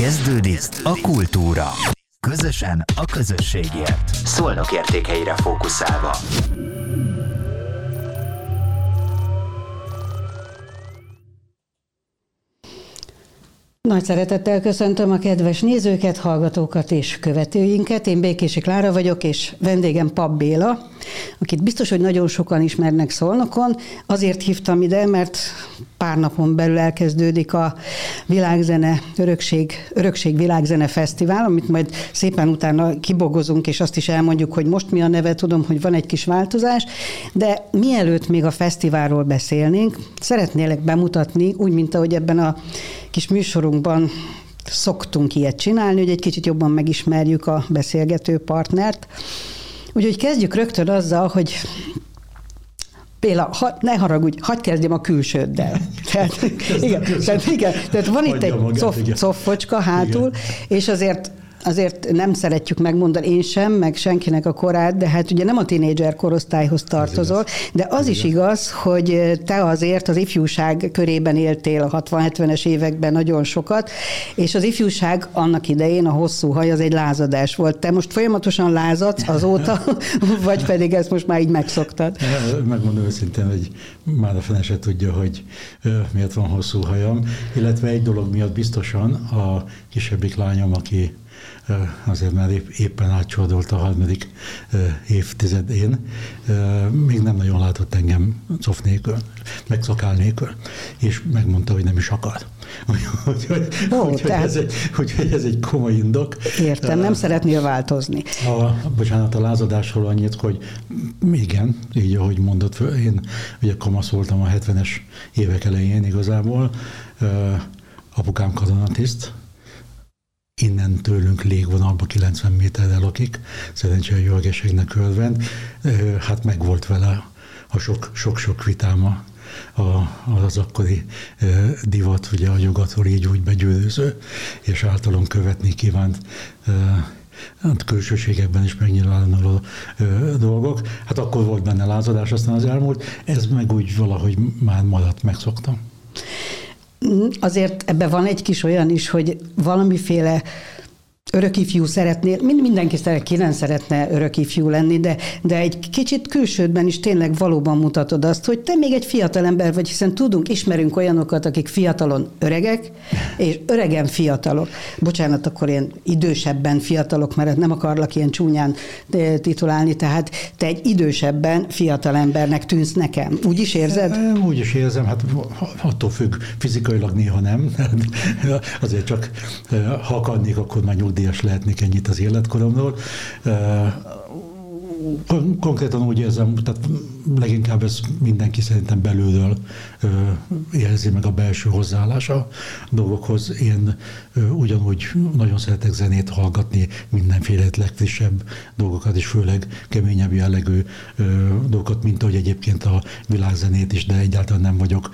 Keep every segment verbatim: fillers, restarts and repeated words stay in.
Kezdődik a kultúra. Közösen a közösségért. Szolnok értékeire fókuszálva. Nagy szeretettel köszöntöm a kedves nézőket, hallgatókat és követőinket. Én Békési Klára vagyok, és vendégem Pap Béla, akit biztos, hogy nagyon sokan ismernek Szolnokon. Azért hívtam ide, mert pár napon belül elkezdődik a Világzene, Örökség, Örökség Világzene Fesztivál, amit majd szépen utána kibogozunk, és azt is elmondjuk, hogy most mi a neve, tudom, hogy van egy kis változás, de mielőtt még a fesztiválról beszélnénk, szeretnélek bemutatni, úgy, mint ahogy ebben a kis műsorunkban szoktunk ilyet csinálni, hogy egy kicsit jobban megismerjük a beszélgető partnert. Úgyhogy kezdjük rögtön azzal, hogy Béla, ha, ne haragudj, hadd kezdjem a külsőddel. Tehát, igen, tehát, igen, tehát van itt egy coffocska hátul, igen. És azért, azért nem szeretjük megmondani, én sem, meg senkinek a korát, de hát ugye nem a tínédzser korosztályhoz tartozol, de az igen. Is igaz, hogy te azért az ifjúság körében éltél a hatvan-hetvenes években nagyon sokat, és az ifjúság annak idején, a hosszú haj, az egy lázadás volt. Te most folyamatosan lázadsz azóta, vagy pedig ezt most már így megszoktad? Megmondom őszintén, hogy már a fene se tudja, hogy miért van hosszú hajam, illetve egy dolog miatt biztosan a kisebbik lányom, aki azért már épp, éppen átcsódolt a harmadik évtizedén, még nem nagyon látott engem cof nélkül, meg szakál nélkül, és megmondta, hogy nem is akar. Úgyhogy úgy, tehát... ez, úgy, ez egy komoly indok. Értem, nem uh, szeretnél változni. A, bocsánat, a lázadásról annyit, hogy igen, így ahogy mondott, én ugye kamasz voltam a hetvenes évek elején igazából, uh, apukám katonatiszt, innen tőlünk légvonalba kilencven méterre lakik, szerencsére jörgeségnek örvend. Hát meg volt vele a sok-sok vitáma az akkori divat, ugye a nyugatról így úgy begyűrőző, és általán követni kívánt külsőségekben is megnyilvánuló dolgok. Hát akkor volt benne lázadás, aztán az elmúlt, ez meg úgy valahogy már maradt, megszoktam. Azért ebben van egy kis olyan is, hogy valamiféle örökifjú szeretnél, mindenki szeret, ki nem szeretne örökifjú lenni, de, de egy kicsit külsődben is tényleg valóban mutatod azt, hogy te még egy fiatal ember vagy, hiszen tudunk, ismerünk olyanokat, akik fiatalon öregek, és öregen fiatalok. Bocsánat, akkor én idősebben fiatalok, mert nem akarlak ilyen csúnyán titulálni, tehát te egy idősebben fiatal embernek tűnsz nekem. Úgy is érzed? Úgy is érzem, hát attól függ, fizikailag néha nem. Azért csak, ha akarnék, akkor már nyugdíj Díjas lehetnék ennyit az életkoromról. Konkrétan úgy érzem, tehát leginkább ez mindenki szerintem belülről érzi meg a belső hozzáállása a dolgokhoz. Én ugyanúgy nagyon szeretek zenét hallgatni, mindenféle legfrissebb dolgokat, és főleg keményebb jellegű dolgokat, mint ahogy egyébként a világzenét is, de egyáltalán nem vagyok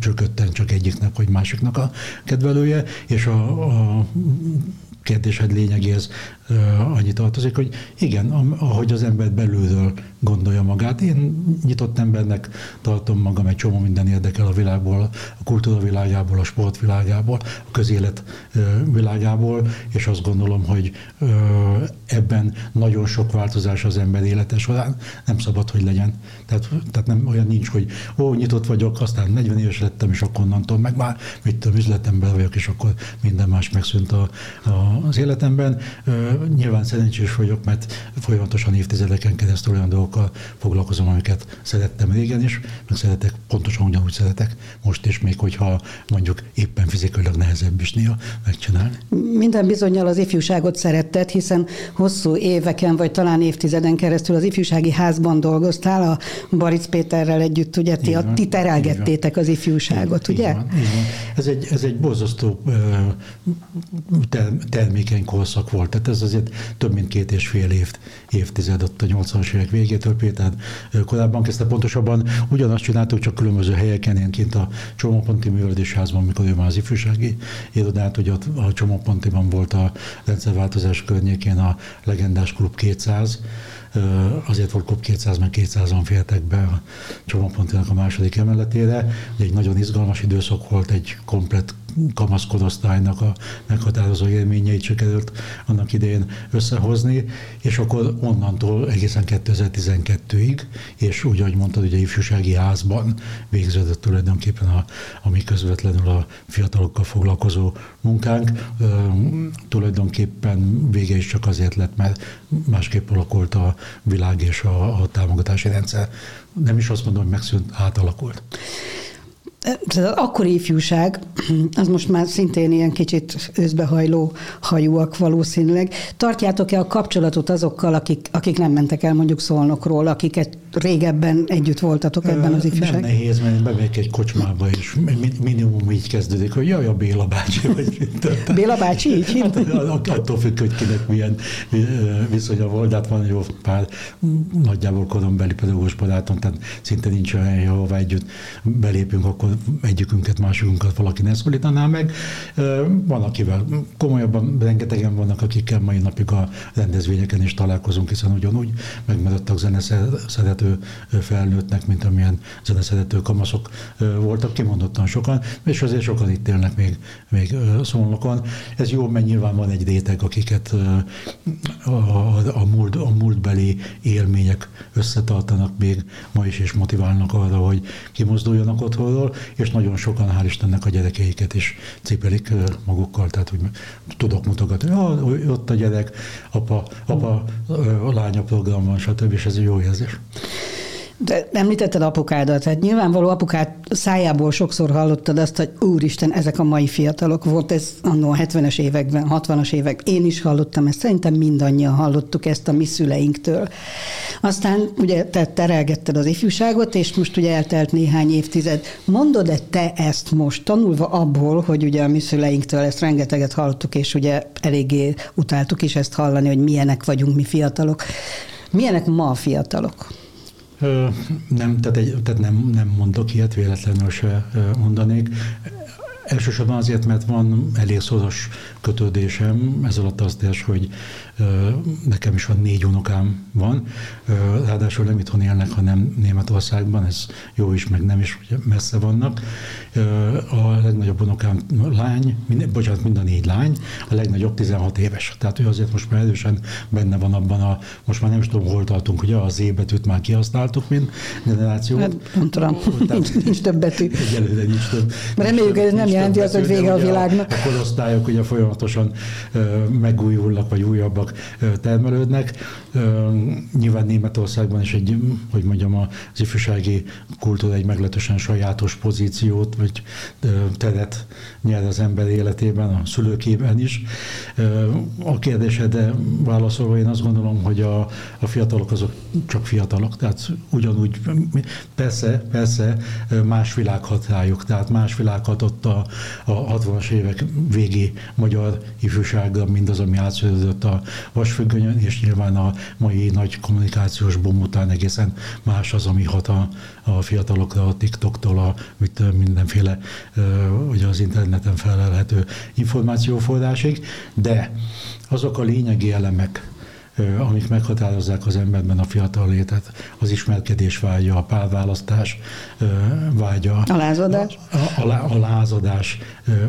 csökötten csak egyiknek vagy másiknak a kedvelője, és a, a kérdésed lényegéhez uh, annyit tartozik, hogy igen, ahogy az ember belülről gondolja magát. Én nyitott embernek tartom magam, egy csomó minden érdekel a világból, a kultúra világából, a sport világából, a közélet uh, világából, és azt gondolom, hogy uh, ebben nagyon sok változás az ember élete során nem szabad, hogy legyen. Tehát, tehát nem olyan nincs, hogy ó, nyitott vagyok, aztán negyven éves lettem, és akkor onnantól meg már mit tudom, üzletember vagyok, és akkor minden más megszűnt a, a az életemben. Nyilván szerencsés vagyok, mert folyamatosan évtizedeken keresztül olyan dolgokkal foglalkozom, amiket szerettem régen is, meg szeretek, pontosan ugyanúgy szeretek most is, még hogyha mondjuk éppen fizikailag nehezebb is néha megcsinálni. Minden bizonnyal az ifjúságot szeretted, hiszen hosszú éveken, vagy talán évtizeden keresztül az ifjúsági házban dolgoztál, a Baricz Péterrel együtt, ugye ti, a, ti terelgettétek az ifjúságot, ugye? Így van, így van. Ez egy, ez egy borzasztó természet termékeny korszak volt. Tehát ez azért több mint két és fél év, évtized ott a nyolcvanas évek végétől. Péter korábban kezdte, pontosabban ugyanazt csináltuk, csak különböző helyeken, én kint a Csomoponti Művelődésházban, mikor ő már az ifjúsági irodát, ugye a Csomopontiban volt a rendszerváltozás környékén a Legendás Klub kétszáz, azért volt Klub kétszáz, mert kétszázan fértek be a Csomopontinak a második emeletére. Egy nagyon izgalmas időszak volt, egy komplett kamaszkorosztálynak a meghatározó élményeit sikerült annak idején összehozni, és akkor onnantól egészen kétezer-tizenkettőig, és úgy, ahogy mondtad, ugye ifjúsági házban végződött tulajdonképpen a, a mi közvetlenül a fiatalokkal foglalkozó munkánk. Ö, tulajdonképpen vége is csak azért lett, mert másképp alakult a világ és a, a támogatási rendszer. Nem is azt mondom, hogy megszűnt, átalakult. Tehát az akkori ifjúság, az most már szintén ilyen kicsit őszbehajló hajúak valószínűleg. Tartjátok-e a kapcsolatot azokkal, akik, akik nem mentek el mondjuk Szolnokról, akiket régebben együtt voltatok ebben az ifjúság? Nem nehéz, mert bemegyek egy kocsmába, és minimum így kezdődik, hogy jaj, a Béla bácsi vagy. Béla bácsi így? Hát, attól függ, hogy kinek milyen viszonya volt, hát van jó pár nagyjából korombeli pedagógus barátom, tehát szinte nincs olyan hely, ahová együtt belépünk, akkor egyikünket, másikunkat valaki ne szólítaná meg. Van, akivel komolyabban, rengetegen vannak, akikkel mai napig a rendezvényeken is találkozunk, hiszen ugyanúgy megmaradtak zeneszerető felnőttnek, mint amilyen zeneszerető kamaszok voltak, kimondottan sokan, és azért sokan itt élnek még, még Szolnokon. Ez jó, mert nyilván van egy réteg, akiket a, a, a, múlt, a múltbeli élmények összetartanak még ma is, és motiválnak arra, hogy kimozduljanak otthonról, és nagyon sokan, hál' Istennek, a gyerekeiket is cipelik magukkal, tehát hogy tudok mutogatni, ah, ott a gyerek, apa, apa a lánya programban, stb. És ez egy jó érzés. De említetted apukádat, hát nyilvánvaló apukád szájából sokszor hallottad azt, hogy úristen, ezek a mai fiatalok, volt ez annó a hetvenes években, hatvanas években, én is hallottam ezt, szerintem mindannyian hallottuk ezt a mi szüleinktől. Aztán ugye te terelgetted az ifjúságot, és most ugye eltelt néhány évtized. Mondod-e te ezt most, tanulva abból, hogy ugye a mi szüleinktől ezt rengeteget hallottuk, és ugye eléggé utáltuk is ezt hallani, hogy milyenek vagyunk mi fiatalok. Milyenek ma a fiatalok? Nem, tehát, egy, tehát nem, nem mondok ilyet, véletlenül se mondanék. Elsősorban azért, mert van elég szoros kötődésem, ez alatt azt érts, hogy nekem is van négy unokám van, ráadásul nem itthon élnek, hanem Németországban, ez jó is, meg nem is, messze vannak. A legnagyobb unokám lány, minden, bocsánat, mind a négy lány, a legnagyobb tizenhat éves, tehát ő azért most már erősen benne van abban a, most már nem is tudom, hol tartunk, ugye a Z betűt már kihasználtuk, mint generáció. Hát, nem tudom, nincs, nincs több betű. Egyelőre nincs több. Reméljük, nincs ez nem jelenti az, hogy vége a világnak. A korosztályok ugye folyamatosan megújulnak, vagy újabbak termelődnek. Nyilván Németországban is egy, hogy mondjam, az ifjúsági kultúra egy meglehetősen sajátos pozíciót, vagy teret nyer az ember életében, a szülőkében is. A kérdésedre válaszolva én azt gondolom, hogy a, a fiatalok azok csak fiatalok, tehát ugyanúgy, persze, persze más világ hat rájuk, tehát más világ hatott a, a hatvanas évek végi magyar ifjúságra, mindaz, ami átszörődött a vasfüggönyön, és nyilván a mai nagy kommunikációs boom után egészen más az, ami hat a, a fiatalokra, a TikToktól, a mindenféle ugye az interneten felelhető információforrásig, de azok a lényegi elemek, amik meghatározzák az emberben a fiatal létet, az ismerkedés vágya, a párválasztás vágya, a lázadás, a, a, a lázadás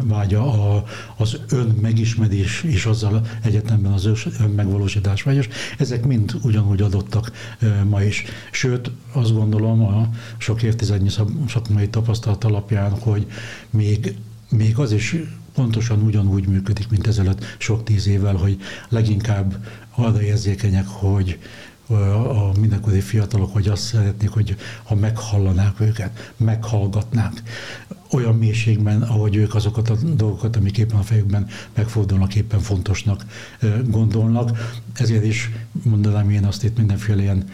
vágya, a, az önmegismerés és azzal egyetemben az önmegvalósítás vágya. Ezek mind ugyanúgy adottak ma is. Sőt, azt gondolom a sok évtizednyi szakmai tapasztalat alapján, hogy még, még az is pontosan ugyanúgy működik, mint ezelőtt sok tíz évvel, hogy leginkább arra érzékenyek, hogy a mindenkori fiatalok, hogy azt szeretnék, hogy ha meghallanák őket, meghallgatnák olyan mélységben, ahogy ők azokat a dolgokat, amik éppen a fejükben megfordulnak, éppen fontosnak gondolnak. Ezért is mondanám én azt itt mindenféle ilyen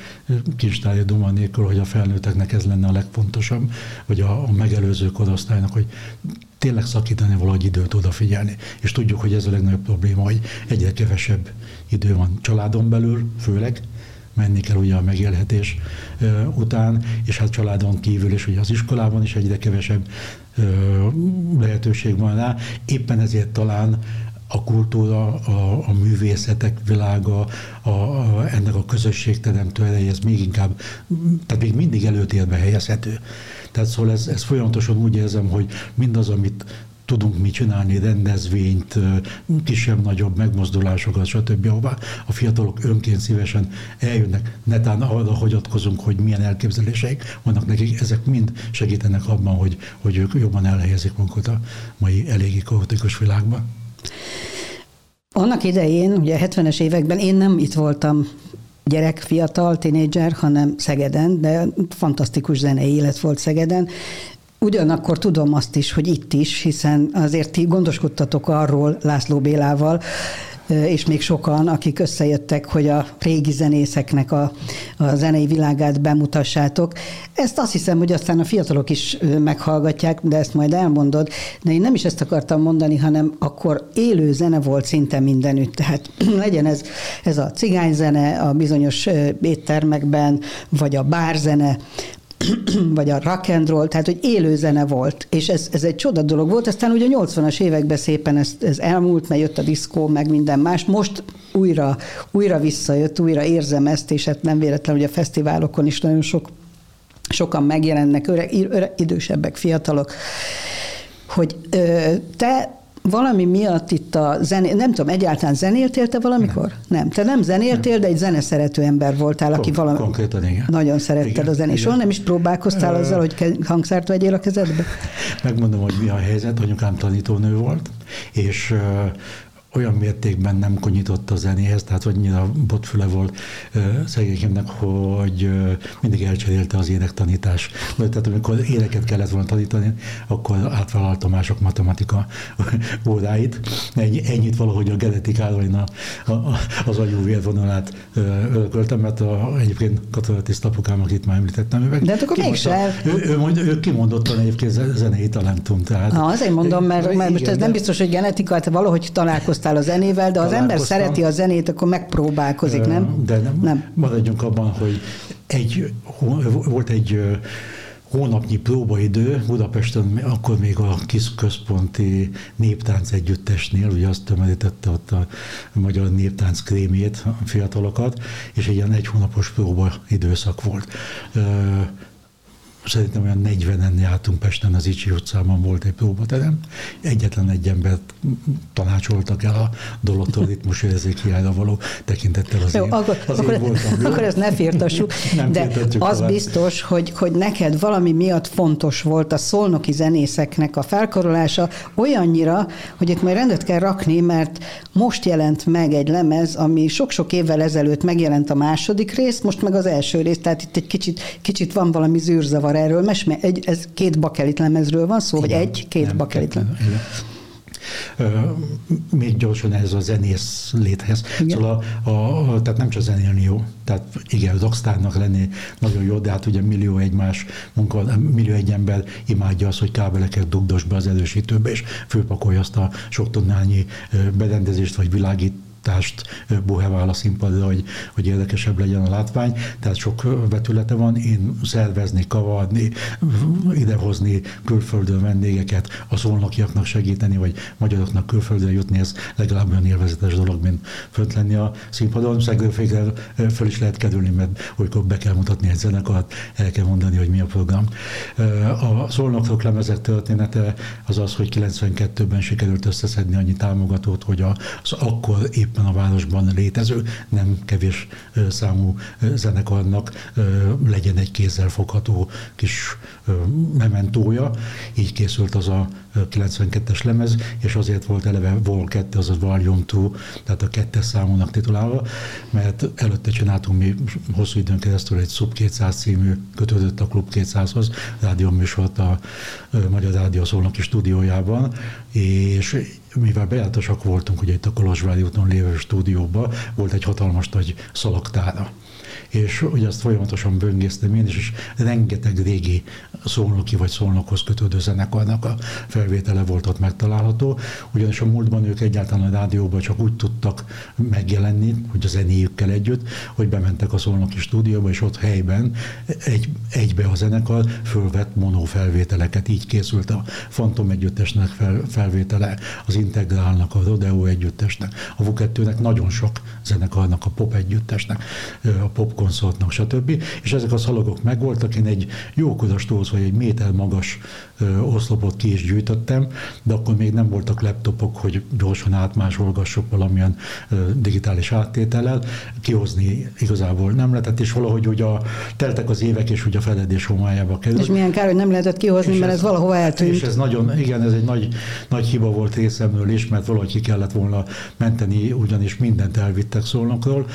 kincstári duma nélkül, hogy a felnőtteknek ez lenne a legfontosabb, vagy a, a megelőző korosztálynak, hogy tényleg szakítani valahogy időt, odafigyelni. És tudjuk, hogy ez a legnagyobb probléma, hogy egyre kevesebb idő van családon belül, főleg menni kell ugye a megélhetés után, és hát családon kívül, és ugye az iskolában is egyre kevesebb lehetőség van rá. Éppen ezért talán a kultúra, a, a művészetek világa, a, a, ennek a közösségteremtő ereje, ez még inkább, tehát még mindig előtérbe helyezhető. Tehát szóval ez, ez folyamatosan úgy érzem, hogy mindaz, amit tudunk mi csinálni, rendezvényt, kisebb-nagyobb megmozdulásokat, stb. Ahová a fiatalok önként szívesen eljönnek, netán arra hagyatkozunk, hogy milyen elképzeléseik vannak nekik, ezek mind segítenek abban, hogy, hogy ők jobban elhelyezik magukat a mai eléggé kaotikus világban. Annak idején, ugye hetvenes években én nem itt voltam gyerek, fiatal, tínédzser, hanem Szegeden, de fantasztikus zenei élet volt Szegeden. Ugyanakkor tudom azt is, hogy itt is, hiszen azért ti gondoskodtatok arról László Bélával, és még sokan, akik összejöttek, hogy a régi zenészeknek a, a zenei világát bemutassátok. Ezt azt hiszem, hogy aztán a fiatalok is meghallgatják, de ezt majd elmondod. De én nem is ezt akartam mondani, hanem akkor élő zene volt szinte mindenütt. Tehát legyen ez, ez a cigányzene, a bizonyos éttermekben, vagy a bárzene, vagy a rock and roll, tehát hogy élő zene volt, és ez, ez egy csoda dolog volt, aztán ugye a nyolcvanas években szépen ez, ez elmúlt, mert jött a diszkó, meg minden más, most újra, újra visszajött, újra érzem ezt, és hát nem véletlen, hogy a fesztiválokon is nagyon sok, sokan megjelennek, öreg, öreg, idősebbek, fiatalok, hogy ö, te valami miatt itt a zené... Nem tudom, egyáltalán zenéltél te valamikor? Nem. nem. Te nem zenéltél, nem. De egy zeneszerető ember voltál, aki valami... Konkrétan igen. Nagyon szeretted igen, a zenét. Soha nem is próbálkoztál azzal, hogy hangszárt vegyél a kezedbe? Megmondom, hogy mi a helyzet. Anyukám tanítónő volt, és olyan mértékben nem konyított a zenéhez, tehát annyira botfüle volt szegényemnek, hogy mindig elcserélte az énektanítás. Tehát amikor éneket kellett volna tanítani, akkor átvállalta mások matematika óráit. Ennyit valahogy a genetikáról én a, a, az agyúvérvonalát örököltem, mert a, egyébként katonatiszta apukám, akit már említettem, ő, de akkor kimondta, ő, ő, mondja, ő kimondottan egyébként zenei talentum. Tehát, ha, azért mondom, mert, mert igen, most ez nem biztos, hogy genetika, hát valahogy találkoztam a zenével, de az ember szereti a zenét, akkor megpróbálkozik, nem? De nem. nem. Maradjunk abban, hogy egy, volt egy hónapnyi próbaidő Budapesten, akkor még a kis központi néptánc együttesnél, ugye azt tömörítette ott a Magyar Néptánc krémjét, a fiatalokat, és egy ilyen egy hónapos próbaidőszak volt. Szerintem olyan negyvenen jártunk Pesten, az Icsi utcában volt egy próbaterem. Egyetlen egy embert tanácsoltak el a dolottól ritmus érzékiára való tekintettel az jó, én, akkor, az akkor, én voltam. Akkor ezt ne firtassuk, de az talán biztos, hogy, hogy neked valami miatt fontos volt a szolnoki zenészeknek a felkarolása, olyannyira, hogy itt majd rendet kell rakni, mert most jelent meg egy lemez, ami sok-sok évvel ezelőtt megjelent a második rész, most meg az első rész, tehát itt egy kicsit, kicsit van valami zűrzavar erről, mes, egy, ez két bakelit lemezről van szó, igen, vagy egy-két bakelit lemez. Még gyorsan ez a zenész léthez. Szóval a, a, tehát nem csak zenélni jó, tehát igen, rockstárnak lenni nagyon jó, de hát ugye millió egymás munka, millió egy ember imádja azt, hogy kábeleket dugdos be az erősítőbe, és fölpakolja azt a sok tonnányi berendezést, vagy világít tást buhevál a színpadra, hogy, hogy érdekesebb legyen a látvány. Tehát sok vetülete van. Én szervezni, kavarni, idehozni, külföldön vendégeket, a szolnokiaknak segíteni, vagy magyaroknak külföldre jutni, ez legalább olyan élvezetes dolog, mint fönt lenni a színpadon. Szegőfékre föl is lehet kerülni, mert olykor be kell mutatni egy zenekart, el kell mondani, hogy mi a program. A Szolnok lemezek története az az, hogy kilencvenkettőben sikerült összeszedni annyi támogatót, hogy az akkor épp a városban létező, nem kevés számú zenekarnak legyen egy kézzel fogható kis mementója. Így készült az a kilencvenkettes lemez, és azért volt eleve Vol kettő, azaz Volume kettő, tehát a kettes számúnak titulálva, mert előtte csináltunk mi hosszú időn keresztül egy Sub kétszáz című, kötődött a Klub kétszázhoz rádióműsort a Magyar Rádió Szolnoki stúdiójában, és mivel bejártasak voltunk, ugye itt a Kolozsvári úton lévő stúdióban, volt egy hatalmas nagy szalagtára. és ugye azt folyamatosan böngésztem én is, és rengeteg régi szolnoki vagy szolnokhoz kötődő zenekarnak a felvétele volt ott megtalálható, ugyanis a múltban ők egyáltalán a rádióban csak úgy tudtak megjelenni, hogy a zenéjükkel együtt, hogy bementek a szolnoki stúdióba, és ott helyben egy, egybe a zenekar fölvett mono felvételeket. Így készült a Fantom együttesnek fel, felvétele, az Integrálnak, a Rodeo együttesnek, a Vukettőnek, nagyon sok zenekarnak, a Pop együttesnek, a Pop koncertnek, stb. És ezek a szalagok megvoltak, én egy jókoros tolsz, vagy egy méter magas oszlopot ki is gyűjtöttem, de akkor még nem voltak laptopok, hogy gyorsan átmásolgassuk valamilyen digitális áttétellel, kihozni igazából nem lehetett, és valahogy ugye a, teltek az évek, és ugye a feledés homályába került. És milyen kár, hogy nem lehetett kihozni, mert ez, ez valahova eltűnt. És ez nagyon, igen, ez egy nagy, nagy hiba volt részemről is, mert valahogy ki kellett volna menteni, ugyanis mindent elvittek Szolnokról,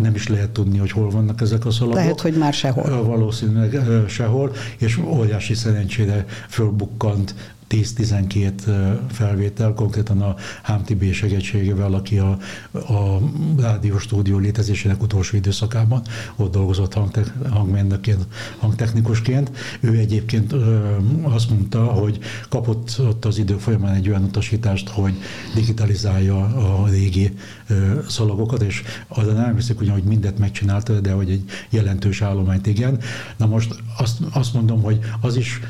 nem is lehet tudni, hogy hol vannak ezek a szalagok. Lehet, hogy már sehol. Valószínűleg sehol, és óriási szerencsére fölbukkant tíz-tizenkét felvétel, konkrétan a há em té bé segítségével, aki a, a rádió stúdió létezésének utolsó időszakában ott dolgozott hangtech, hangmérnökként, hangtechnikusként. Ő egyébként ö, azt mondta, hogy kapott ott az idő folyamán egy olyan utasítást, hogy digitalizálja a régi ö, szalagokat, és arra nem hiszik ugyan, hogy mindent megcsinálta, de hogy egy jelentős állományt igen. Na most azt, azt mondom, hogy az is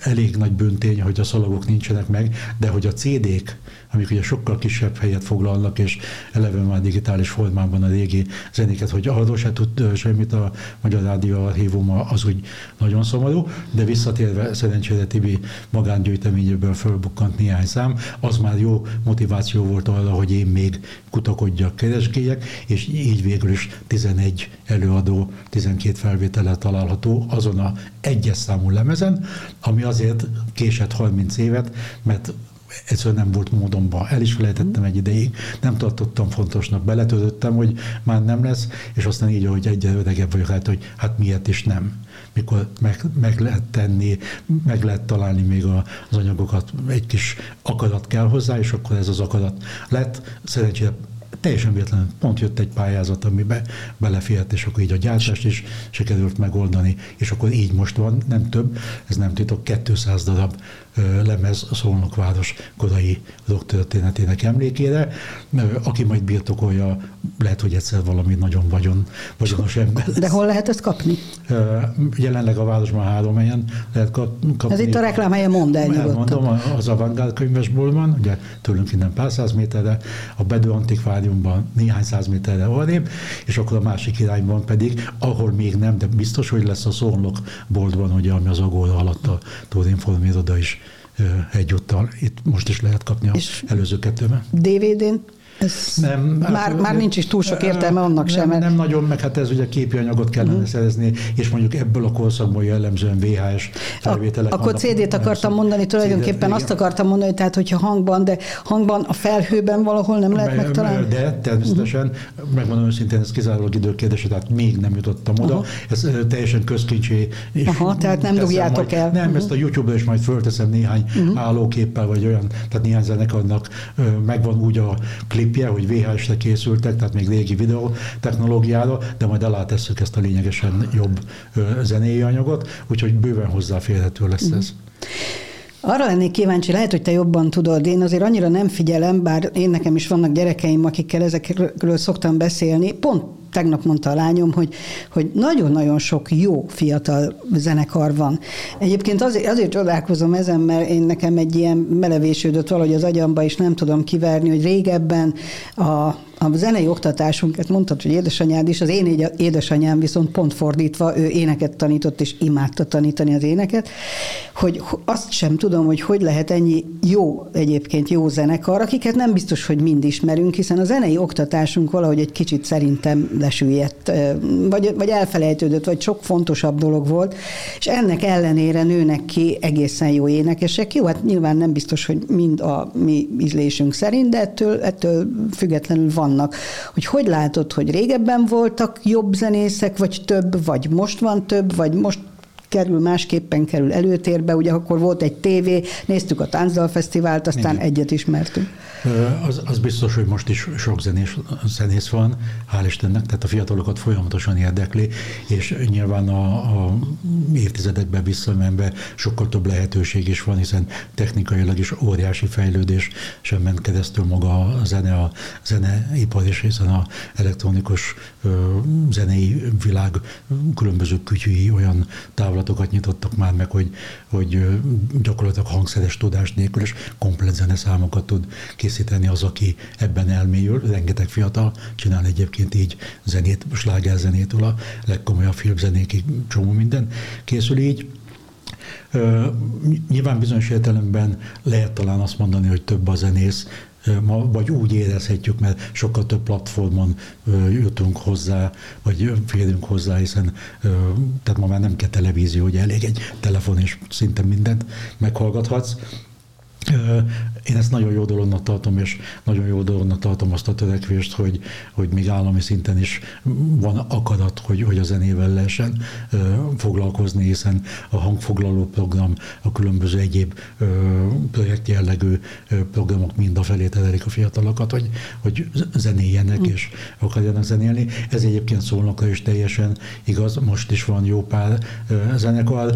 elég nagy bűntény, hogy a szalagok nincsenek meg, de hogy a cé dék, amik ugye sokkal kisebb helyet foglalnak, és eleve már digitális formában a régi zenéket, hogy arról se tud semmit a Magyar Rádió archívuma, az úgy nagyon szomorú, de visszatérve szerencsére Tibi magángyűjteményéből fölbukkant néhány szám, az már jó motiváció volt arra, hogy én még kutakodjak, keresgéljek, és így végül is tizenegy előadó, tizenkét felvétele található azon a egyes számú lemezen, ami azért késett harminc évet, mert egyszerűen nem volt módomban. El is felejtettem egy ideig, nem tartottam fontosnak, beletörődtem, hogy már nem lesz, és aztán így, ahogy egyre öregebb vagyok, hát, hogy hát miért is nem. Mikor meg, meg lehet tenni, meg lehet találni még az anyagokat, egy kis akarat kell hozzá, és akkor ez az akarat lett. Szerencsére teljesen véletlenül pont jött egy pályázat, amiben belefért, és akkor így a gyártást is sikerült megoldani, és akkor így most van, nem több, ez nem titok, kétszáz darab lemez a Szolnokváros korai rocktörténetének emlékére. Aki majd birtokolja, lehet, hogy egyszer valami nagyon vagyon, vagyonos ember lesz. De hol lehet ezt kapni? Jelenleg a városban három helyen lehet kapni. Ez itt a reklámhelye, mondd el nyugodtan. Az Avantgárd könyvesboltban, ugye tőlünk innen pár száz méterre, a Bedu Antikváriumban néhány száz méterre arrébb, és akkor a másik irányban pedig, ahol még nem, de biztos, hogy lesz a Szónokboltban, ugye, ami az Agóra alatt a Turinform iroda is egyúttal. Itt most is lehet kapni az előző kettőben. dé vé dén? Nem, már, hát, már nincs is túl sok értelme annak nem, sem. Mert... Nem nagyon, meg hát ez ugye képi anyagot kellene uh-huh. szerezni, és mondjuk ebből a korszakból jellemzően vé há es felvételek. A, akkor cé dét akartam mondani, tulajdonképpen cé dét, azt igen. akartam mondani, tehát hogyha hangban, de hangban a felhőben valahol nem lehet me, megtalálni? De természetesen, uh-huh. megmondom őszintén, ez kizárólag időkérdése, tehát még nem jutottam oda. Uh-huh. Ez teljesen közkincsé. Aha, tehát nem dugjátok majd, el. Nem, uh-huh. ezt a YouTube-ra is majd fölteszem néhány uh-huh. állóképpel, vagy olyan, tehát néhány zenekarnak megvan úgy a klip, hogy vé há esre készültek, tehát még régi videó technológiára, de majd elátesszük ezt a lényegesen jobb zenéi anyagot, úgyhogy bőven hozzáférhető lesz ez. Arra lennék kíváncsi, lehet, hogy te jobban tudod, én azért annyira nem figyelem, bár én nekem is vannak gyerekeim, akikkel ezekről szoktam beszélni, pont tegnap mondta a lányom, hogy, hogy nagyon-nagyon sok jó fiatal zenekar van. Egyébként azért, azért csodálkozom ezen, mert én nekem egy ilyen melevésődött valahogy az agyamba, és nem tudom kiverni, hogy régebben a A zenei oktatásunkat, mondtad, hogy édesanyád is, az én édesanyám viszont pont fordítva, ő éneket tanított, és imádta tanítani az éneket, hogy azt sem tudom, hogy hogy lehet ennyi jó, egyébként jó zenekar, akiket nem biztos, hogy mind ismerünk, hiszen a zenei oktatásunk valahogy egy kicsit szerintem lesüllyedt, vagy, vagy elfelejtődött, vagy sok fontosabb dolog volt, és ennek ellenére nőnek ki egészen jó énekesek. Jó, hát nyilván nem biztos, hogy mind a mi ízlésünk szerint, de ettől, ettől függetlenül van. Hogy hogy látod, hogy régebben voltak jobb zenészek, vagy több, vagy most van több, vagy most kerül, másképpen kerül előtérbe, ugye akkor volt egy tévé, néztük a Táncdalfesztivált, aztán igen, egyet ismertünk. Az, az biztos, hogy most is sok zenés, zenész van, hál' Istennek, tehát a fiatalokat folyamatosan érdekli, és nyilván a, a évtizedekben visszamenve sokkal több lehetőség is van, hiszen technikailag is óriási fejlődés sem ment keresztül maga a zene, a zeneipar is, hiszen a elektronikus ö, zenei világ különböző kütyűi olyan távlatokat nyitottak már meg, hogy, hogy gyakorlatilag hangszeres tudás nélkül és komplet zeneszámokat tud készíteni az, aki ebben elmélyül. Rengeteg fiatal csinál egyébként így zenét, slágerzenétől a legkomolyabb filmzenékig, csomó minden készül így. Nyilván bizonyos értelemben lehet talán azt mondani, hogy több a zenész, ma, vagy úgy érezhetjük, mert sokkal több platformon jutunk hozzá, vagy férünk hozzá, hiszen tehát ma már nem kell televízió, hogy elég egy telefon, és szinte mindent meghallgathatsz. Én ezt nagyon jó dolognak tartom, és nagyon jó dolognak tartom azt a törekvést, hogy, hogy még állami szinten is van akarat, hogy, hogy a zenével lehessen foglalkozni, hiszen a hangfoglaló program, a különböző egyéb projektjellegű programok mind a felé terelik a fiatalokat, hogy, hogy zenéjenek mm. és akarjanak zenélni. Ez egyébként Szolnokra is teljesen igaz, most is van jó pár zenekar,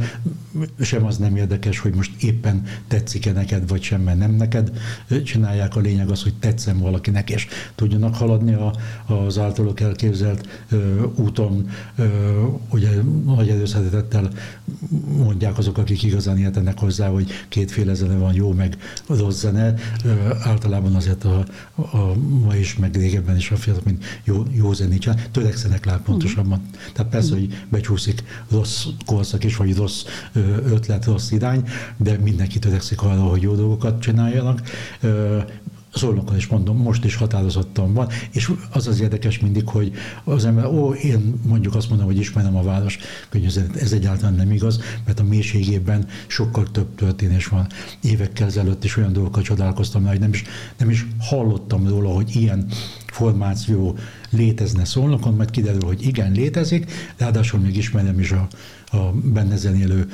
sem az nem érdekes, hogy most éppen tetszik-e neked, vagy sem, mert nem neked csinálják, a lényeg az, hogy tetszen valakinek, és tudjanak haladni az általuk elképzelt ö, úton. Ö, ugye nagy előszeretettel mondják azok, akik igazán értenek hozzá, hogy kétféle zene van, jó meg rossz zene. Ö, általában azért a, a ma is, meg régebben is a fiatal, mint jó, jó zenét csinál, törekszenek rá pontosabban. Mm. Tehát persze, mm. hogy becsúszik rossz korszak is, vagy rossz ötlet, rossz irány, de mindenki törekszik arra, hogy jó dolgokat csináljanak. Szolnokon is mondom, most is határozottan van, és az az érdekes mindig, hogy az ember, ó, én mondjuk azt mondom, hogy ismerem a város környezetet, ez egyáltalán nem igaz, mert a mélységében sokkal több történés van. Évekkel ezelőtt is olyan dolgokat csodálkoztam rá, hogy nem is, nem is hallottam róla, hogy ilyen formáció létezne Szolnokon, majd kiderül, hogy igen, létezik, ráadásul még ismerem is a, a benne zenélő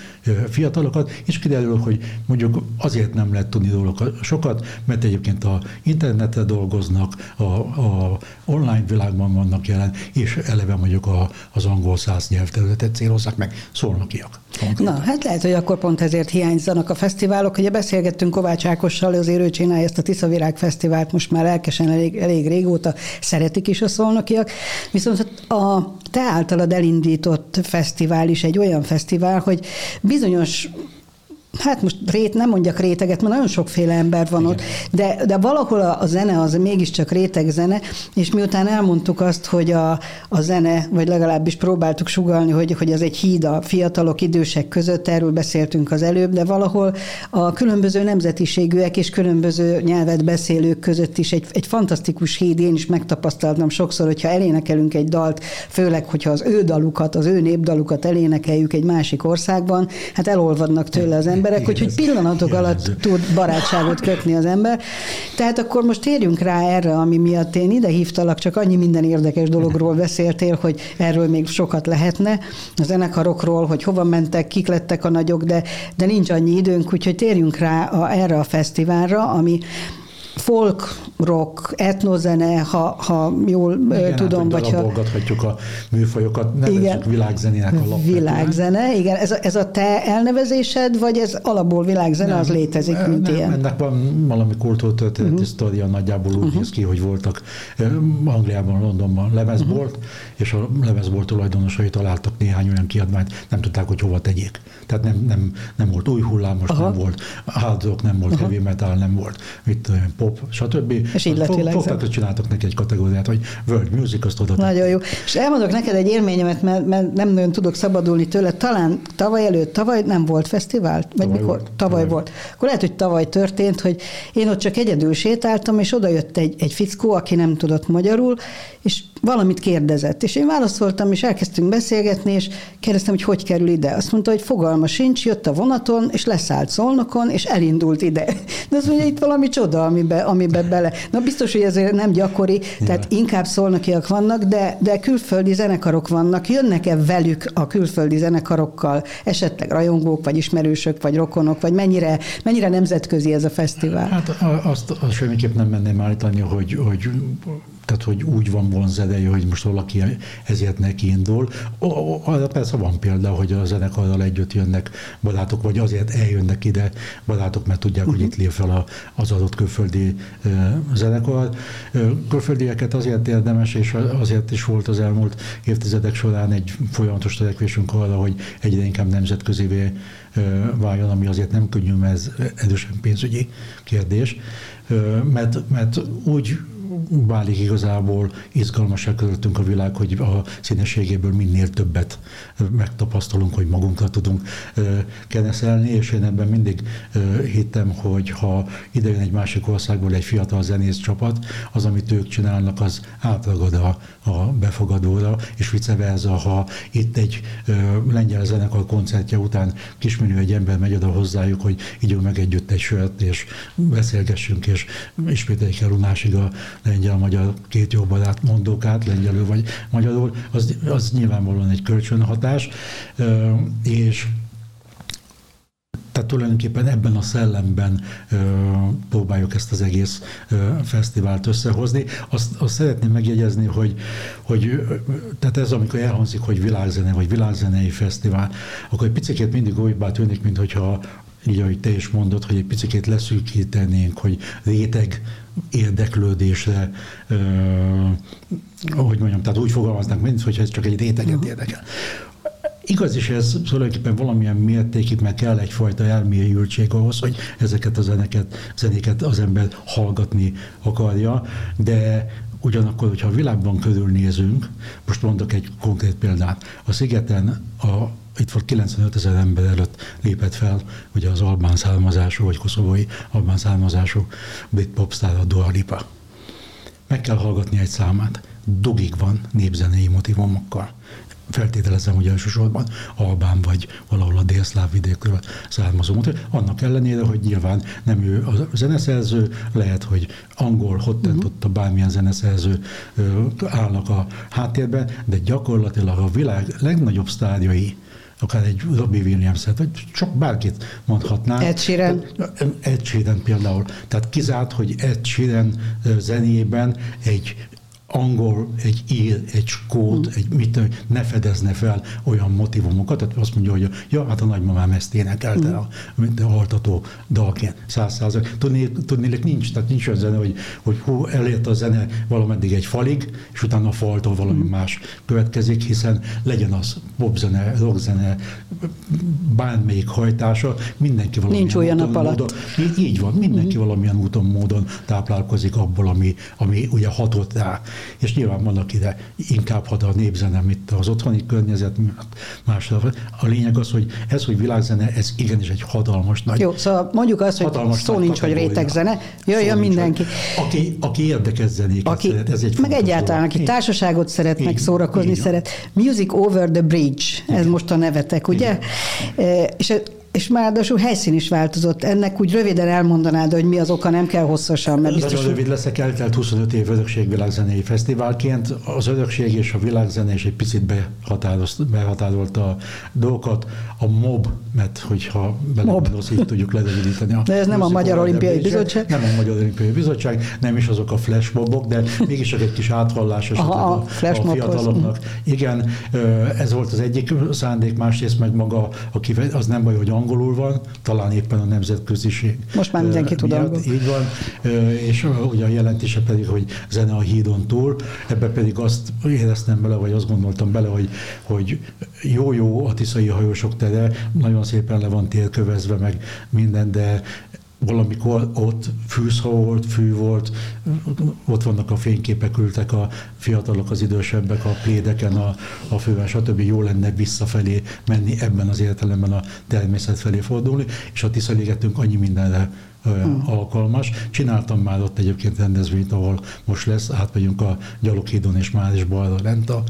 fiatalokat, és kiderül, hogy mondjuk azért nem lehet tudni róla sokat, mert egyébként a internetre dolgoznak, a, a online világban vannak jelen, és eleve mondjuk a, az angol száz nyelvterületet célozzák meg szolnokiak. Na, hát lehet, hogy akkor pont ezért hiányzanak a fesztiválok. Ugye beszélgettünk Kovács Ákossal, azért ő csinálja ezt a Tisza Virág Fesztivált, most már elkesen elég, elég régóta, szeretik is a szolnokiak, viszont a te általad elindított fesztivál is egy olyan fesztivál, hogy bizonyos, hát most rét, nem mondjak réteget, mert nagyon sokféle ember van igen, ott, de, de valahol a, a zene az mégiscsak rétegzene, és miután elmondtuk azt, hogy a, a zene, vagy legalábbis próbáltuk sugallni, hogy, hogy az egy híd a fiatalok, idősek között, erről beszéltünk az előbb, de valahol a különböző nemzetiségűek és különböző nyelvet beszélők között is egy, egy fantasztikus híd, én is megtapasztaltam sokszor, hogyha elénekelünk egy dalt, főleg, hogyha az ő dalukat, az ő népdalukat elénekeljük egy másik országban, hát elolvadnak tőle az ember. emberek, úgyhogy pillanatok jelent. alatt tud barátságot kötni az ember. Tehát akkor most térjünk rá erre, ami miatt én ide hívtalak, csak annyi minden érdekes dologról beszéltél, hogy erről még sokat lehetne. A zenekarokról, hogy hova mentek, kik lettek a nagyok, de, de nincs annyi időnk, úgyhogy térjünk rá a, erre a fesztiválra, ami folk, rock, etnozene, ha, ha jól igen, tudom, hát, vagy ha... Darabolgathatjuk a műfajokat, nevezzük világzenének alapvetően. Világzene, igen. Ez a, ez a te elnevezésed, vagy ez alapból világzene, nem, az létezik, mint nem, ilyen? Ennek van valami kultúrtörténeti uh-huh. sztória, nagyjából úgy uh-huh. néz ki, hogy voltak Angliában, Londonban lemezbolt, uh-huh. és a lemezbolt tulajdonosai találtak néhány olyan kiadványt, nem tudták, hogy hova tegyék. Tehát nem, nem, nem volt új hullám, most uh-huh. nem volt hard rock, nem volt uh-huh. heavy metal, nem volt mit pop, stb. És így lett világzene. Fogtátok, csináltok neki egy kategóriát, hogy world music, azt oda. Nagyon jó. És elmondok neked egy élményemet, mert, mert nem nagyon tudok szabadulni tőle. Talán tavaly előtt, tavaly nem volt fesztivál? Vagy tavaly mikor? Volt. Tavaly, tavaly volt. Akkor lehet, hogy tavaly történt, hogy én ott csak egyedül sétáltam, és oda jött egy, egy fickó, aki nem tudott magyarul, és valamit kérdezett. És én válaszoltam, és elkezdtünk beszélgetni, és kérdeztem, hogy hogy kerül ide. Azt mondta, hogy fogalma sincs, jött a vonaton, és leszállt Szolnokon, és elindult ide. De azt mondja, itt valami csoda, ami amibe, amibe bele. Na biztos, hogy ezért nem gyakori, tehát ja. inkább szolnokiak vannak, de, de külföldi zenekarok vannak. Jönnek-e velük a külföldi zenekarokkal esetleg rajongók, vagy ismerősök, vagy rokonok, vagy mennyire, mennyire nemzetközi ez a fesztivál? Hát azt, azt semmiképp nem menném állítani, hogy, hogy tehát, hogy úgy van vonzereje, hogy most valaki ezért neki indul. Persze van példa, hogy a zenekarral együtt jönnek barátok, vagy azért eljönnek ide barátok, mert tudják, hogy itt lép fel az adott külföldi zenekar. Külföldieket azért érdemes, és azért is volt az elmúlt évtizedek során egy folyamatos törekvésünk arra, hogy egyre inkább nemzetközévé váljon, ami azért nem könnyű, mert ez erősen pénzügyi kérdés. Mert, mert úgy válik igazából izgalmasak közöttünk a világ, hogy a színességéből minél többet megtapasztalunk, hogy magunkra tudunk kereszelni, és én ebben mindig hittem, hogy ha ide jön egy másik országból egy fiatal zenész csapat, az, amit ők csinálnak, az átragad a, a befogadóra, és vice versa, ha itt egy lengyel zenekar koncertje után kismenő egy ember megy oda hozzájuk, hogy ígyünk meg együtt egy sört, és beszélgessünk, és ismételjük el unásig a lengyel-magyar két jó barát mondókát, lengyelül vagy magyarul, az, az nyilvánvalóan egy kölcsönhatás, és tehát tulajdonképpen ebben a szellemben ö, próbáljuk ezt az egész ö, fesztivált összehozni. Azt, azt szeretném megjegyezni, hogy, hogy tehát ez, amikor elhangzik, hogy világzene vagy világzenei fesztivál, akkor egy picikét mindig olybá tűnik, mint hogyha így, ahogy te is mondod, hogy egy picikét leszűkítenénk, hogy réteg érdeklődésre, ö, ahogy mondjam, tehát úgy fogalmaznánk, mint hogyha ez csak egy réteget érdekel. Igaz is ez, tulajdonképpen valamilyen mértékig, meg kell egyfajta elmélyültség ahhoz, hogy ezeket a zeneket, zenéket az ember hallgatni akarja, de ugyanakkor, hogyha a világban körülnézünk, most mondok egy konkrét példát, a Szigeten a itt volt kilencvenöt ezer ember előtt lépett fel, ugye az albán származású, vagy koszovói albán származású brit popstar a Dua Lipa. Meg kell hallgatni egy számát. Dugig van népzenei motivumokkal. Feltételezem, hogy elsősorban albán vagy valahol a délszláv vidékről származó motivum. Annak ellenére, hogy nyilván nem ő a zeneszerző, lehet, hogy angol, hottentotta, bármilyen zeneszerző állnak a háttérben, de gyakorlatilag a világ legnagyobb sztárjai, akár egy Robbie Williams-et, vagy csak bárkit mondhatnám. Ed Sheeran. Ed Sheeran például. Tehát kizárt, hogy Ed Sheeran zenében egy angol, egy ír, egy skót, egy mit, ne fedezne fel olyan motivumokat, tehát azt mondja, hogy ja, hát a nagymamám ezt énekelte mm. a, a haltató dalként, száz százalék. Tudnélek nincs, tehát nincs olyan zene, hogy, hogy hú, elért a zene valameddig egy falig, és utána a faltól valami mm. más következik, hiszen legyen az popzene, rockzene, bármelyik hajtása, mindenki valamilyen nincs olyan úton, módon, így van, mindenki mm. valamilyen úton, módon táplálkozik abból, ami, ami ugye hatott rá. És nyilván vannak ide inkább hat a népzenem, itt az otthoni környezet, másra. A lényeg az, hogy ez, hogy világzene, ez igenis egy hatalmas nagy. Jó, szóval mondjuk azt, hogy szó nincs, hogy rétegzene, jöjjön mindenki. Aki, aki érdekes zenéket aki, szeret, ez egy meg egyáltalán, aki társaságot szeret, én, meg szórakozni én, szeret. Music Over The Bridge, ez igen. most a nevetek, ugye? E, és És már a helyszín is változott. Ennek úgy röviden elmondanád, hogy mi az oka, nem kell hosszasan, mert biztos... Nagyon rövid leszek, eltelt huszonöt év Örökség Világzenei Fesztiválként. Az örökség és a világzene is egy picit behatárolta a dolgokat. A MOB, mert hogyha belegondolsz, így tudjuk lerövidíteni. De ez nem a Magyar Olimpiai Bizottság? Nem a Magyar Olimpiai Bizottság, nem is azok a flashmobok, de mégis csak egy kis áthallás esetleg Aha, a, a, a fiataloknak. Igen, ez volt az egyik szándék, másrészt meg maga, aki, az nem baj, hogy angolul van, talán éppen a nemzetköziség. Most már mindenki tud angol. Így van, és ugye a jelentése pedig, hogy zene a hídon túl, ebbe pedig azt éreztem bele, vagy azt gondoltam bele, hogy, hogy jó-jó a tiszai hajósok tere, nagyon szépen le van térkövezve, meg minden, de valamikor ott fűszha volt, fű volt, ott vannak a fényképek, ültek a fiatalok, az idősebbek, a plédeken, a, a fővel, stb. Jó lenne visszafelé menni, ebben az értelemben a természet felé fordulni, és a Tiszaligeti annyi mindenre hmm. alkalmas. Csináltam már ott egyébként rendezvényt, ahol most lesz, átmegyünk a Gyaloghídon és már is balra lent a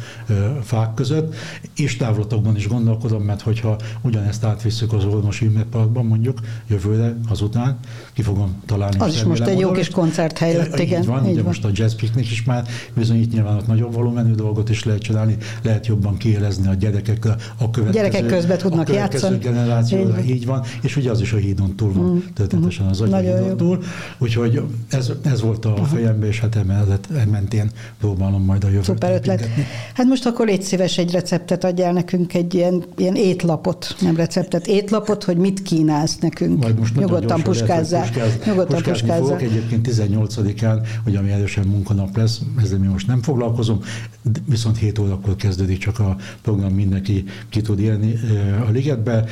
fák között, és távlatokban is gondolkodom, mert hogyha ugyanezt átvisszük az Ormosi Ünneparkban mondjuk jövőre, azután ki fogom találni. Az is most egy jó kis koncerthely lett, igen. Így van, így ugye van. Most a jazz piknik is már bizonyít, nyilván ott nagyobb volumenű dolgot is lehet csinálni, lehet jobban kiélezni a gyerekekre, a következő, gyerekek közben tudnak a következő generációra, így. így van, és ugye az is a hídon túl van, mm. történetesen az agy hídon túl, úgyhogy ez, ez volt a fejemben, és hát emellett mentén próbálom majd a jövőt. Szuper ötlet. Hát most akkor légy szíves, egy receptet adjál nekünk, egy ilyen, ilyen étlapot, nem receptet, étlapot, hogy mit kínálsz nekünk. Majd most nyugodtan puskázzál. Nyugodtan puskázzál. Egyébként tizennyolcadikán, hogy ami erősen munkanap lesz, ezzel mi most nem foglalkozom, viszont hét órakor kezdődik csak a program, mindenki ki tud élni a Ligetbe.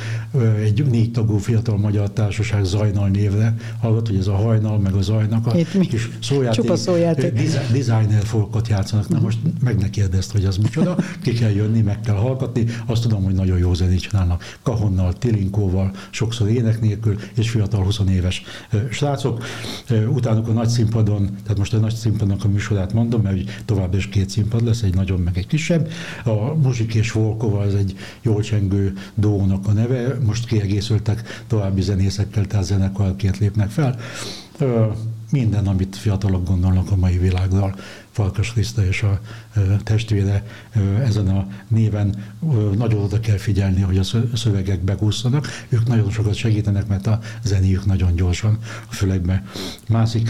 Egy négy tagú fiatal magyar társaság Zajnal névre hallgat, hogy ez a hajnal, meg a Zajnak a kis szójáték, designer folkot játszanak. Na most meg ne kérdezt, hogy az micsoda, ki kell jönni, meg kell hallgatni. Azt tudom, hogy nagyon jó zenét csinálnak. Kahonnal, tilinkóval, sokszor ének nélkül, és fiatal húsz éves srácok. Utánuk a nagy színpadon, tehát most a nagy színpadnak a műsorát mondom, mert tovább is két színpad lesz, egy nagyobb, meg egy kisebb. A Muzik Volkova, ez egy jól csengő duónak a neve, most kiegészültek további zenészekkel, tehát zenekarként lépnek fel. Minden, amit fiatalok gondolnak a mai világról. Farkas Kriszta és a testvére ezen a néven nagyon oda kell figyelni, hogy a szövegek begúsztanak. Ők nagyon sokat segítenek, mert a zenéjük nagyon gyorsan a fülekbe mászik.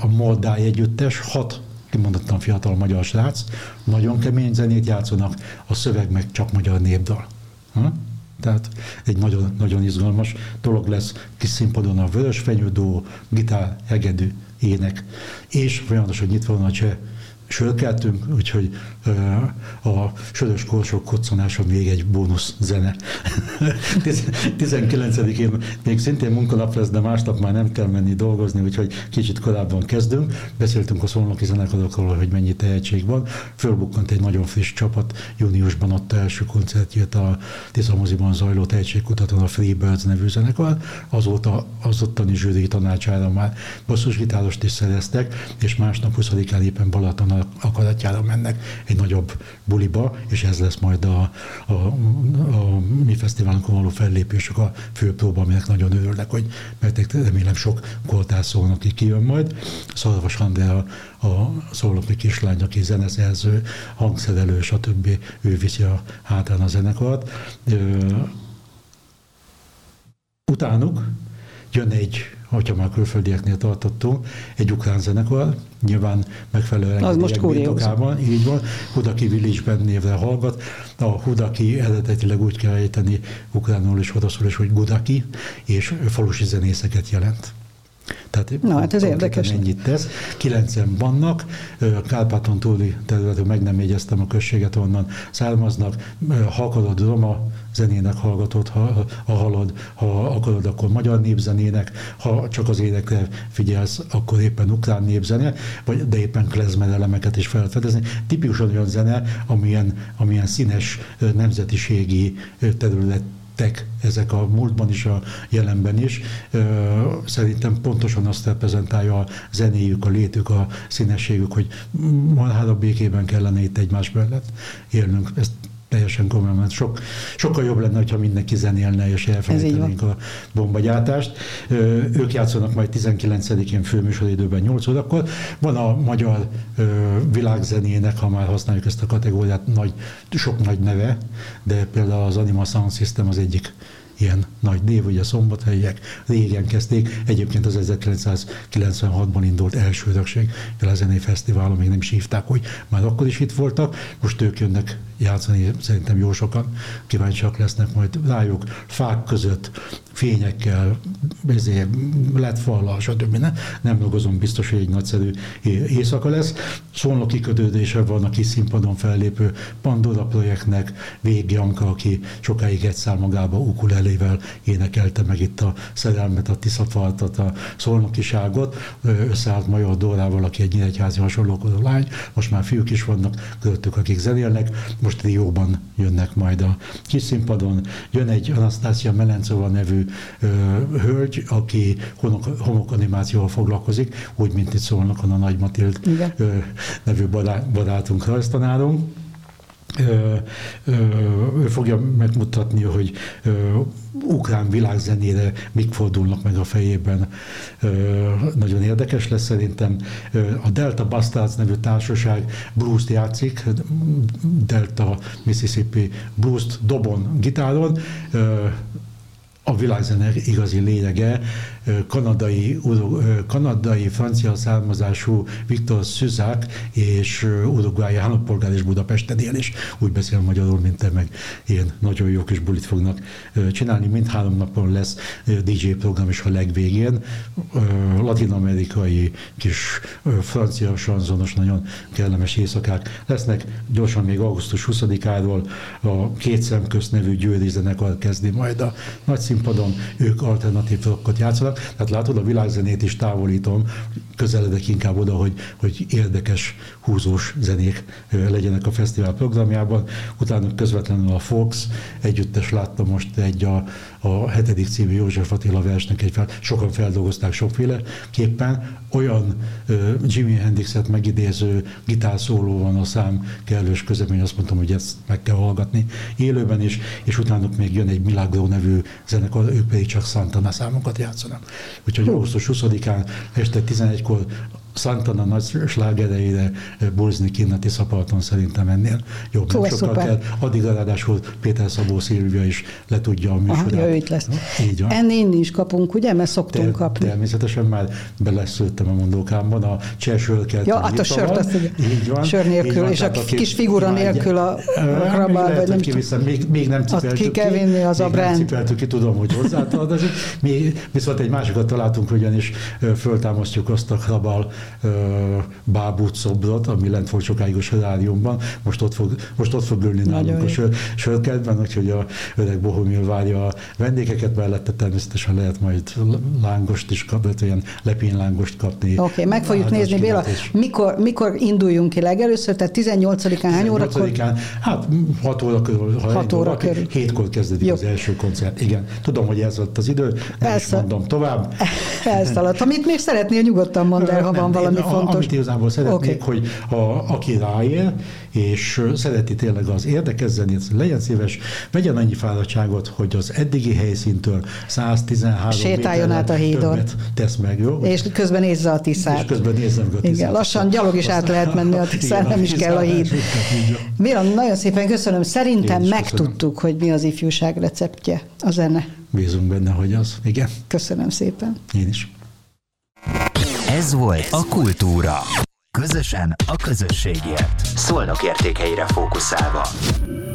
A Moldáj együttes, hat kimondottan fiatal magyar srác, nagyon kemény zenét játszanak, a szöveg meg csak magyar népdal. Ha? Tehát egy nagyon, nagyon izgalmas dolog lesz, kis színpadon a Vörösfenyő duó, gitár, hegedű, ének, és folyamatosan nyitva van a cseh sörkeltünk, úgyhogy a sörös korsók koccanása még egy bónusz zene. tizenkilencedikén még szintén munkanap lesz, de másnap már nem kell menni dolgozni, úgyhogy kicsit korábban kezdünk. Beszéltünk a szolnoki zenekarokról, hogy mennyi tehetség van. Fölbukkant egy nagyon friss csapat, júniusban adta első koncertjét a Tisza moziban zajló tehetségkutatón a Freebirds nevű zenekar. Azóta az ottani zsűri tanácsára már basszusgitárost is szereztek, és másnap huszadikán éppen Balaton akaratjára mennek egy nagyobb buliba, és ez lesz majd a, a, a mi fesztiválunkon való fellépésük, a főpróba, aminek nagyon örülnek, hogy mert remélem sok kortárs szolnoki kijön majd. Szarvas Andrea, a szolnoki kislány, aki zeneszerző, hangszerelő, stb. Ő viszi a hátán a zenekart. Utánuk jön egy, hogyha már külföldieknél tartottunk, egy ukrán zenekar, nyilván megfelelően engedélyek birtokában, így van, Hudaki Village névre hallgat. A Hudaki eredetileg úgy kell ejteni ukránul és oroszul is, hogy Gudaki, és falusi zenészeket jelent. Tehát na, hát ez érdekes. Ennyit tesz. Kilencen vannak, Kárpáton túli területről meg nem jegyeztem a községet, onnan származnak, ha akarod roma zenének hallgatod, ha, ha halad, ha akarod, akkor magyar népzenének, ha csak az énekre figyelsz, akkor éppen ukrán népzene, vagy, de éppen klezmer elemeket is felfedezni. Tipikusan olyan zene, amilyen, amilyen színes nemzetiségi terület tek, ezek a múltban is, a jelenben is. Szerintem pontosan azt reprezentálja a zenéjük, a létük, a színességük, hogy marhára békében kellene itt egymás mellett élnünk. Ezt teljesen komolyan, mert sok, sokkal jobb lenne, ha mindenki zenélne, és elfelejtenénk a bombagyártást. Ők játszanak majd tizenkilencedikén főműsoridőben nyolc órakor. Van a magyar ö, világzenének, ha már használjuk ezt a kategóriát, nagy, sok nagy neve, de például az Anima Sound System az egyik ilyen nagy név, ugye a szombathelyiek régen kezdték, egyébként az ezerkilencszázkilencvenhatban indult első Örökség Világzenei Fesztiválon, még nem is hívták, hogy már akkor is itt voltak, most ők jönnek játszani, szerintem jó sokan kíváncsiak lesznek majd rájuk, fák között, fényekkel, ledfallal, stb. Ne? Nem dolgozom, biztos, hogy egy nagyszerű éjszaka lesz. Szolnoki kötődése van a kis színpadon fellépő Pandora projektnek, Vég Janka, aki sokáig egyszer magába ukulelével énekelte meg itt a szerelmet, a Tiszapartot, a szolnokiságot, összeállt Major Dórával, aki egy nyíregyházi hasonlókodó lány, most már fiúk is vannak, körtük, akik zenélnek, most játékos trióban jönnek majd a kis színpadon. Jön egy Anasztázia Melencova nevű ö, hölgy, aki homokanimációval foglalkozik, úgy, mint itt Szolnokon a Nagy Matild ö, nevű bará, barátunk, rajztanárunk. Ö, ö, ő fogja megmutatni, hogy ö, ukrán világzenére mik fordulnak meg a fejében. Ö, nagyon érdekes lesz szerintem. A Delta Bastards nevű társaság blues-t játszik, Delta Mississippi blues-t dobon, gitáron. Ö, a világzene igazi lényege, kanadai, kanadai francia származású Viktor Szüzák és uruguayi állampolgár és Budapesten él, és úgy beszél magyarul, mint te, meg ilyen nagyon jó kis bulit fognak csinálni. Mindhárom napon lesz dé dzsé program is a legvégén. Latin-amerikai kis francia sanzonos, nagyon kellemes éjszakák lesznek. Gyorsan még augusztus huszadikáról a Két Szem Közt nevű győri zenekar kezdi majd a nagy színpadon, ők alternatív rockot játszanak, tehát látod, a világzenét is távolítom, közeledek inkább oda, hogy, hogy érdekes, húzós zenék legyenek a fesztivál programjában. Utána közvetlenül a Fox együttes láttam most egy a, a hetedik című József Attila versnek egy fel, sokan feldolgozták sokféleképpen, olyan uh, Jimi Hendrixet megidéző gitárszóló van a szám kellős közepén, azt mondtam, hogy ezt meg kell hallgatni élőben is, és utánuk még jön egy Milagro nevű zenekar, ők pedig csak Santana számokat játszanak. Úgyhogy augusztus huszadikán este tizenegykor Santana nagy slágereire burzni kint a Tiszaparton, szerintem ennél jobb. Hú, sokkal szuper. Kell. Addigra ráadásul Péter Szabó Szilvia is letudja a műsorát. Aha, itt lesz. Így ennél inni is kapunk, ugye? Mert szoktunk Ter- kapni. Természetesen már beleszültem a mondókámban, a cseh sörkelt. Ja, hát a sört azt ugye. Sör nélkül, van, és a kis figura nélkül a rabál, vagy nem tudom. Még, még nem cipeltük ki. Azt ki kell vinni az abrán. Még nem cipeltük ki, tudom, hogy hozzátartozik. Mi viszont egy másikat találtunk, ugyanis föltámasztjuk azt a rabál bábút szobrot, ami lent volt sokáig a Soráriumban, most ott fog, most ott fog ülni nálunk jó. a sör, sörkertben, úgyhogy a öreg Bohumil várja a vendégeket, mellette természetesen lehet majd lángost is kapni, olyan lepénylángost kapni. Oké, okay, meg fogjuk nézni, Béla, mikor, mikor induljunk ki legelőször, tehát tizennyolcadikán, hány órakor? tizennyolcadikán, hát hat óra körül, ha hat óra körül. hétkor kezdődik jó. az első koncert. Igen, tudom, hogy ez volt az idő, nem is mondom tovább. Elszaladt. Amit még szeretnél, nyugodtan mondd el, ha van. Valami én, fontos. Amit igazából szeretnék, okay. hogy a, aki ráér, és szereti tényleg az érdekes zenét, legyen szíves, vegyen annyi fáradtságot, hogy az eddigi helyszíntől száztizenhárom sétáljon át a hídon. Tesz meg, jó? És közben nézze a Tiszát. És közben nézze meg a Tiszát. Igen, lassan gyalog is át lehet menni a Tiszán, nem is kell a híd. Béla, nagyon szépen köszönöm. Szerintem megtudtuk, hogy mi az ifjúság receptje, a zene. Bízunk benne, hogy az. Igen. Köszönöm szépen. Én is. Ez volt a Kultúra. Közösen a közösségért. Szolnok értékeire fókuszálva.